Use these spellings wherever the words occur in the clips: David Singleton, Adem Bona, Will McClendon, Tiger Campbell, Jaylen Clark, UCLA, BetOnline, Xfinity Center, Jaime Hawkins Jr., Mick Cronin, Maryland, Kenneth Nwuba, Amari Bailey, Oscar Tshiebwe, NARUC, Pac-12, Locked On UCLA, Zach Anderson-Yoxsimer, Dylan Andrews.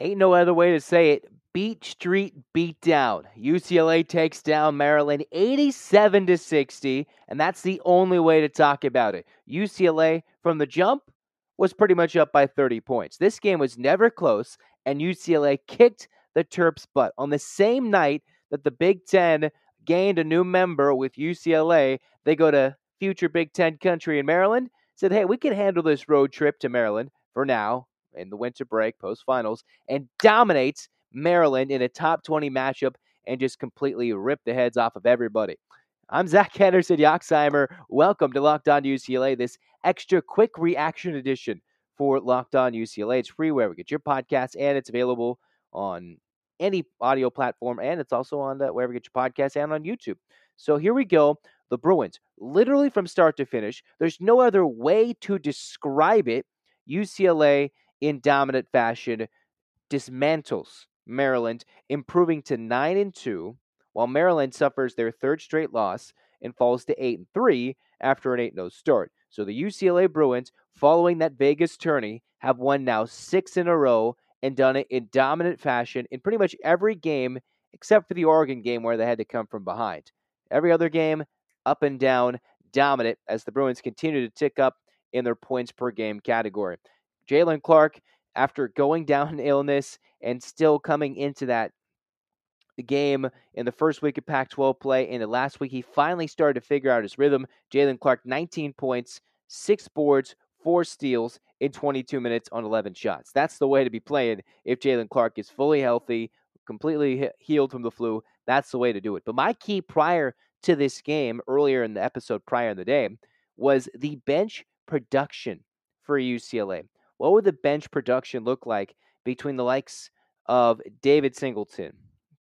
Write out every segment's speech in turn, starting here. Ain't no other way to say it. Beach Street beatdown. UCLA takes down Maryland 87-60, and that's the only way to talk about it. UCLA, from the jump, was pretty much up by 30 points. This game was never close, and UCLA kicked the Terps' butt. On the same night that the Big Ten gained a new member with UCLA, they go to future Big Ten country in Maryland, said, hey, we can handle this road trip to Maryland for now, in the winter break, post-finals, and dominates Maryland in a top 20 matchup and just completely ripped the heads off of everybody. I'm Zach Anderson-Yoxsimer. Welcome to Locked On UCLA, this extra quick reaction edition for Locked On UCLA. It's free wherever you get your podcasts, and it's available on any audio platform, and it's also on wherever you get your podcasts and on YouTube. So here we go. The Bruins, literally from start to finish, there's no other way to describe it. UCLA, in dominant fashion, dismantles Maryland, improving to 9-2, while Maryland suffers their third straight loss and falls to 8-3 after an 8-0 start. So the UCLA Bruins, following that Vegas tourney, have won now 6 in a row and done it in dominant fashion in pretty much every game except for the Oregon game where they had to come from behind. Every other game, up and down, dominant, as the Bruins continue to tick up in their points per game category. Jaylen Clark, after going down in illness and still coming into that game in the first week of Pac-12 play, and the last week he finally started to figure out his rhythm. Jaylen Clark, 19 points, 6 boards, 4 steals in 22 minutes on 11 shots. That's the way to be playing if Jaylen Clark is fully healthy, completely healed from the flu. That's the way to do it. But my key prior to this game, earlier in the episode prior in the day, was the bench production for UCLA. What would the bench production look like between the likes of David Singleton,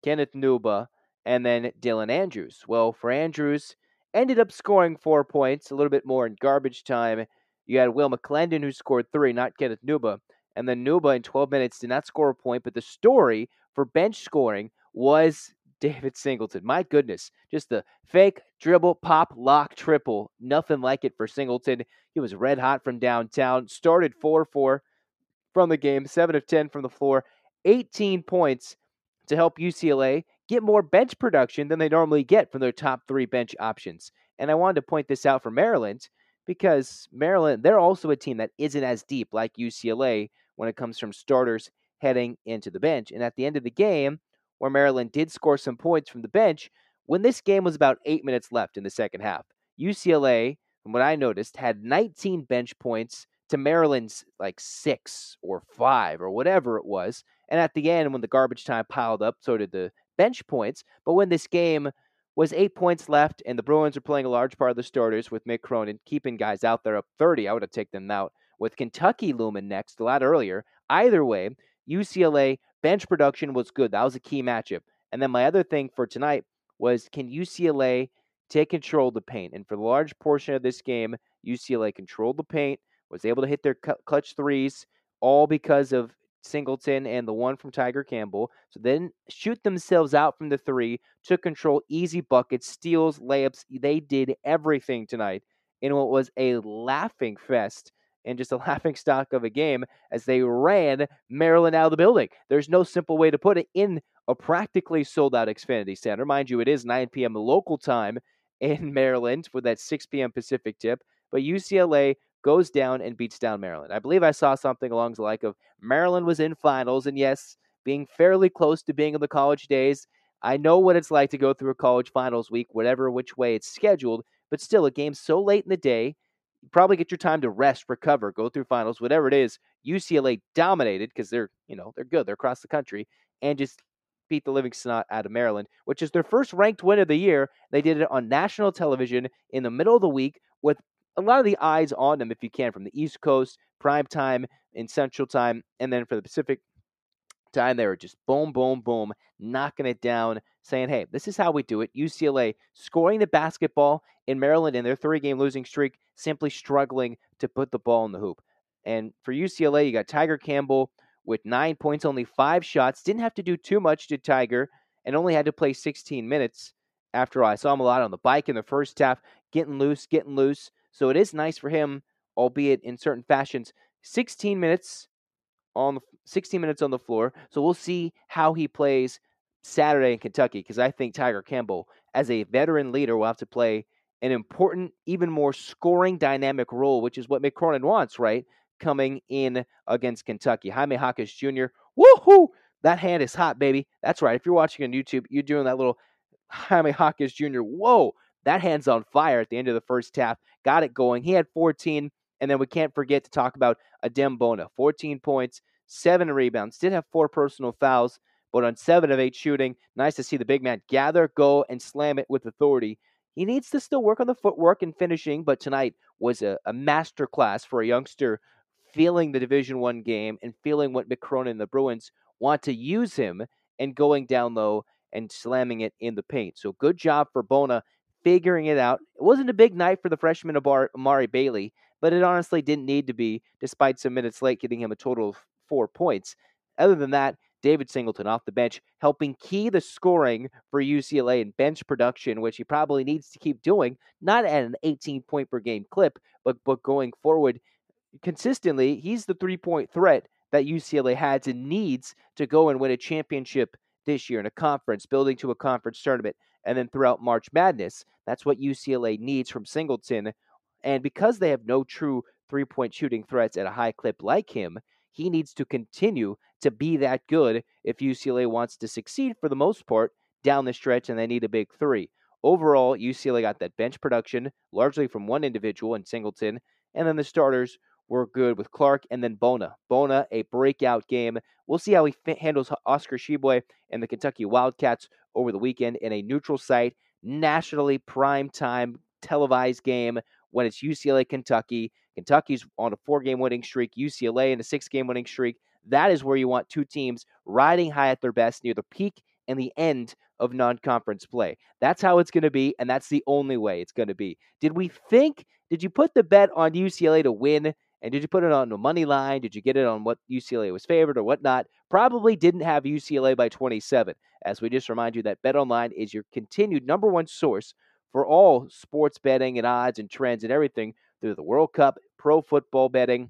Kenneth Nwuba, and then Dylan Andrews? Well, for Andrews, ended up scoring 4 points, a little bit more in garbage time. You had Will McClendon, who scored 3, not Kenneth Nwuba. And then Nwuba, in 12 minutes, did not score a point. But the story for bench scoring was David Singleton. My goodness, just the fake dribble, pop, lock, triple. Nothing like it for Singleton. He was red hot from downtown. Started 4-4 from the game, 7 of 10 from the floor. 18 points to help UCLA get more bench production than they normally get from their top 3 bench options. And I wanted to point this out for Maryland because Maryland, they're also a team that isn't as deep like UCLA when it comes from starters heading into the bench. And at the end of the game, where Maryland did score some points from the bench, when this game was about 8 minutes left in the second half, UCLA, from what I noticed, had 19 bench points to Maryland's like 6 or 5 or whatever it was. And at the end, when the garbage time piled up, so did the bench points. But when this game was 8 points left and the Bruins were playing a large part of the starters with Mick Cronin, keeping guys out there up 30, I would have taken them out with Kentucky looming next a lot earlier. Either way, UCLA bench production was good. That was a key matchup. And then my other thing for tonight was, can UCLA take control of the paint? And for the large portion of this game, UCLA controlled the paint, was able to hit their clutch threes, all because of Singleton and the one from Tiger Campbell. So then shoot themselves out from the three, took control, easy buckets, steals, layups. They did everything tonight in what was a laughing fest and just a laughingstock of a game as they ran Maryland out of the building. There's no simple way to put it in a practically sold-out Xfinity Center. Mind you, it is 9 p.m. local time in Maryland with that 6 p.m. Pacific tip, but UCLA goes down and beats down Maryland. I believe I saw something along the like of Maryland was in finals, and yes, being fairly close to being in the college days, I know what it's like to go through a college finals week, whatever which way it's scheduled, but still a game so late in the day, probably get your time to rest, recover, go through finals, whatever it is. UCLA dominated because they're good. They're across the country and just beat the living snot out of Maryland, which is their first ranked win of the year. They did it on national television in the middle of the week with a lot of the eyes on them, if you can, from the East Coast, prime time in Central Time, and then for the Pacific Time, they were just boom, boom, boom, knocking it down, saying, hey, this is how we do it. UCLA scoring the basketball in Maryland in their 3-game losing streak, simply struggling to put the ball in the hoop. And for UCLA, you got Tiger Campbell with 9 points, only 5 shots. Didn't have to do too much to Tiger and only had to play 16 minutes. After all, I saw him a lot on the bike in the first half, getting loose. So it is nice for him, albeit in certain fashions. 16 minutes on the 16 minutes on the floor. So we'll see how he plays Saturday in Kentucky, because I think Tiger Campbell, as a veteran leader, will have to play an important, even more scoring dynamic role, which is what Mick Cronin wants, right, coming in against Kentucky. Jaime Hawkins Jr., woohoo! That hand is hot, baby. That's right. If you're watching on YouTube, you're doing that little Jaime Hawkins Jr., whoa! That hand's on fire at the end of the first half. Got it going. He had 14, and then we can't forget to talk about Adem Bona. 14 points, 7 rebounds. Did have 4 personal fouls, but on 7 of 8 shooting. Nice to see the big man gather, go, and slam it with authority. He needs to still work on the footwork and finishing, but tonight was a master class for a youngster feeling the Division I game and feeling what Mick Cronin and the Bruins want to use him, and going down low and slamming it in the paint. So good job for Bona figuring it out. It wasn't a big night for the freshman Amari Bailey, but it honestly didn't need to be, despite some minutes late getting him a total of 4 points. Other than that, David Singleton off the bench, helping key the scoring for UCLA and bench production, which he probably needs to keep doing, not at an 18-point-per-game clip, but going forward consistently. He's the three-point threat that UCLA has and needs to go and win a championship this year in a conference, building to a conference tournament, and then throughout March Madness. That's what UCLA needs from Singleton. And because they have no true three-point shooting threats at a high clip like him, he needs to continue to be that good if UCLA wants to succeed for the most part down the stretch, and they need a big three. Overall, UCLA got that bench production largely from one individual in Singleton, and then the starters were good with Clark and then Bona. Bona, a breakout game. We'll see how he handles Oscar Tshiebwe and the Kentucky Wildcats over the weekend in a neutral site, nationally primetime televised game when it's UCLA-Kentucky. Kentucky's on a 4-game winning streak, UCLA in a 6-game winning streak. That is where you want two teams riding high at their best near the peak and the end of non-conference play. That's how it's going to be, and that's the only way it's going to be. Did you put the bet on UCLA to win? And did you put it on the money line? Did you get it on what UCLA was favored or whatnot? Probably didn't have UCLA by 27. As we just remind you that BetOnline is your continued number one source for all sports betting and odds and trends and everything through the World Cup, pro football betting,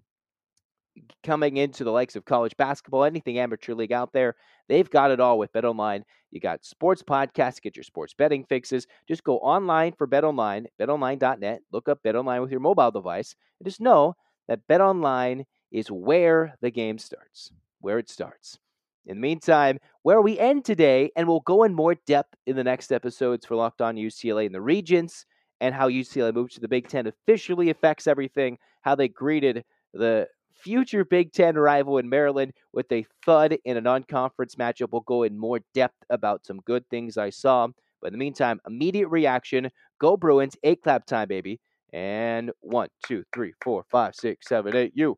coming into the likes of college basketball, anything amateur league out there. They've got it all with BetOnline. You got sports podcasts, get your sports betting fixes. Just go online for BetOnline, betonline.net. Look up BetOnline with your mobile device, and just know that BetOnline is where the game starts, where it starts. In the meantime, where we end today, and we'll go in more depth in the next episodes for Locked On UCLA and the Regents, and how UCLA moves to the Big Ten officially affects everything, how they greeted the future Big Ten rival in Maryland with a thud in a non-conference matchup. We'll go in more depth about some good things I saw. But in the meantime, immediate reaction. Go Bruins, 8 clap time, baby. And 1, 2, 3, 4, 5, 6, 7, 8.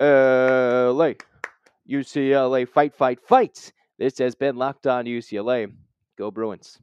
UCLA. UCLA, fight, fight, fight. This has been Locked On UCLA. Go Bruins.